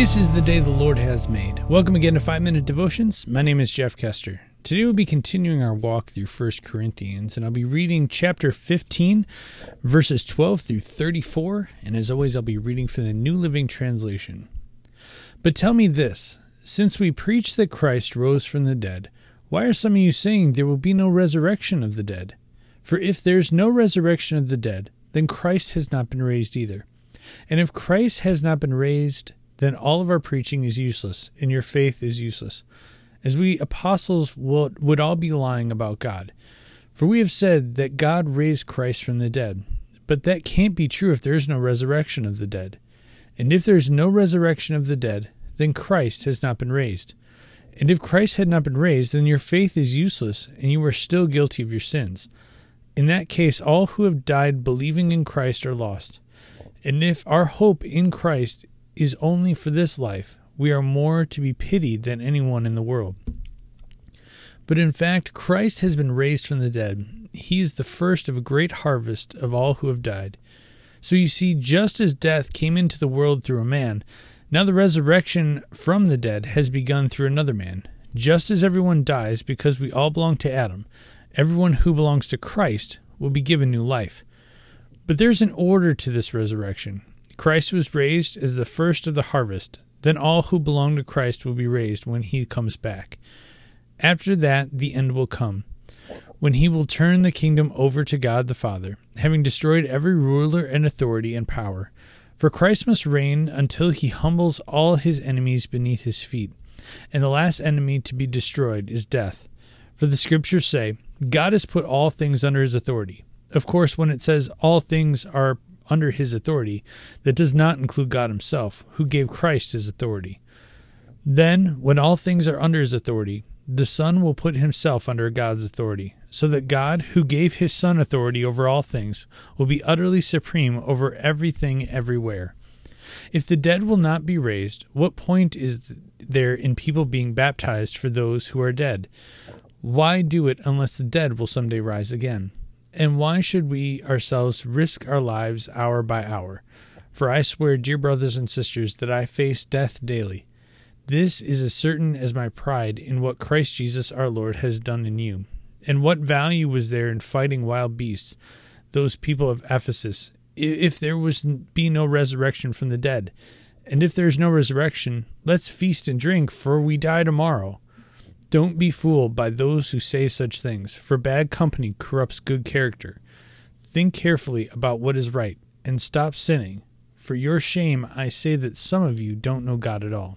This is the day the Lord has made. Welcome again to 5-Minute Devotions. My name is Jeff Kester. Today we'll be continuing our walk through 1 Corinthians, and I'll be reading chapter 15, verses 12 through 34, and as always I'll be reading from the New Living Translation. But tell me this, since we preach that Christ rose from the dead, why are some of you saying there will be no resurrection of the dead? For if there is no resurrection of the dead, then Christ has not been raised either. And if Christ has not been raised, then all of our preaching is useless, and your faith is useless, as we apostles would all be lying about God. For we have said that God raised Christ from the dead, but that can't be true if there is no resurrection of the dead. And if there is no resurrection of the dead, then Christ has not been raised. And if Christ had not been raised, then your faith is useless, and you are still guilty of your sins. In that case, all who have died believing in Christ are lost. And if our hope in Christ is only for this life, we are more to be pitied than anyone in the world. But in fact, Christ has been raised from the dead. He is the first of a great harvest of all who have died. So you see, just as death came into the world through a man, now the resurrection from the dead has begun through another man. Just as everyone dies because we all belong to Adam, everyone who belongs to Christ will be given new life. But there's an order to this resurrection. Christ was raised as the first of the harvest. Then all who belong to Christ will be raised when he comes back. After that, the end will come, when he will turn the kingdom over to God the Father, having destroyed every ruler and authority and power. For Christ must reign until he humbles all his enemies beneath his feet. And the last enemy to be destroyed is death. For the scriptures say, God has put all things under his authority. Of course, when it says all things are under his authority, that does not include God himself, who gave Christ his authority. Then, when all things are under his authority, the Son will put himself under God's authority, so that God, who gave his Son authority over all things, will be utterly supreme over everything everywhere. If the dead will not be raised, what point is there in people being baptized for those who are dead? Why do it unless the dead will someday rise again? And why should we ourselves risk our lives hour by hour? For I swear, dear brothers and sisters, that I face death daily. This is as certain as my pride in what Christ Jesus our Lord has done in you. And what value was there in fighting wild beasts, those people of Ephesus, if there was be no resurrection from the dead? And if there is no resurrection, let's feast and drink, for we die tomorrow. Don't be fooled by those who say such things, for bad company corrupts good character. Think carefully about what is right, and stop sinning. For your shame, I say that some of you don't know God at all.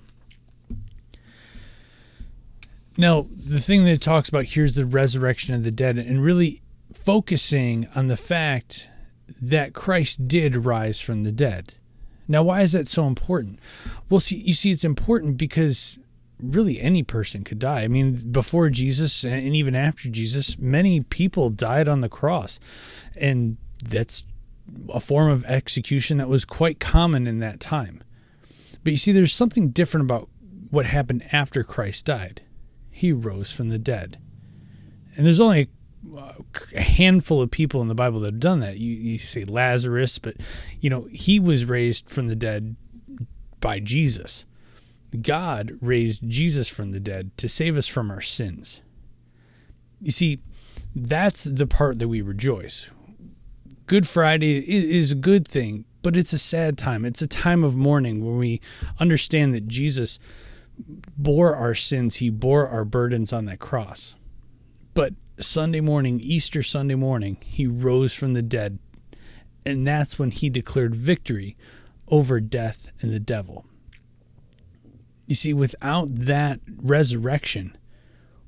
Now, the thing that it talks about here is the resurrection of the dead, and really focusing on the fact that Christ did rise from the dead. Now, why is that so important? Well, see, it's important because really any person could die. I mean, before Jesus and even after Jesus, many people died on the cross. And that's a form of execution that was quite common in that time. But you see, there's something different about what happened after Christ died. He rose from the dead. And there's only a handful of people in the Bible that have done that. You say Lazarus, but, he was raised from the dead by Jesus. God raised Jesus from the dead to save us from our sins. You see, that's the part that we rejoice. Good Friday is a good thing, but it's a sad time. It's a time of mourning when we understand that Jesus bore our sins. He bore our burdens on that cross. But Sunday morning, Easter Sunday morning, he rose from the dead. And that's when he declared victory over death and the devil. You see, without that resurrection,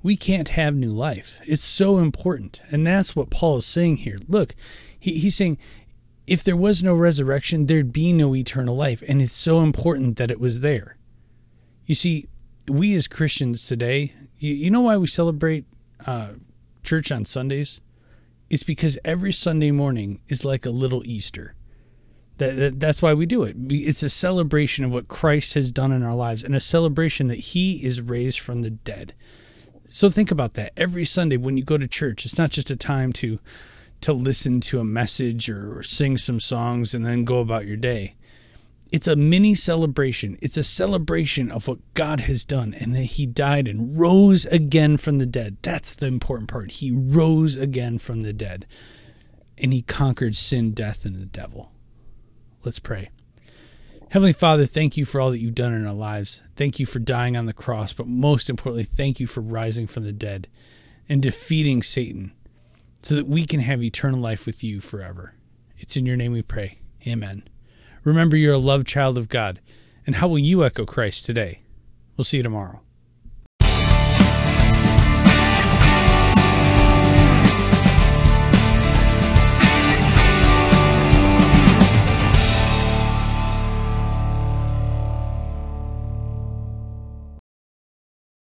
we can't have new life. It's so important. And that's what Paul is saying here. Look, he's saying if there was no resurrection, there'd be no eternal life. And it's so important that it was there. You see, we as Christians today, you know why we celebrate church on Sundays? It's because every Sunday morning is like a little Easter. That's why we do it. It's a celebration of what Christ has done in our lives and a celebration that he is raised from the dead. So think about that. Every Sunday when you go to church, it's not just a time to listen to a message or sing some songs and then go about your day. It's a mini celebration. It's a celebration of what God has done and that he died and rose again from the dead. That's the important part. He rose again from the dead, and he conquered sin, death, and the devil. Let's pray. Heavenly Father, thank you for all that you've done in our lives. Thank you for dying on the cross, but most importantly, thank you for rising from the dead and defeating Satan so that we can have eternal life with you forever. It's in your name we pray. Amen. Remember, you're a loved child of God. And how will you echo Christ today? We'll see you tomorrow.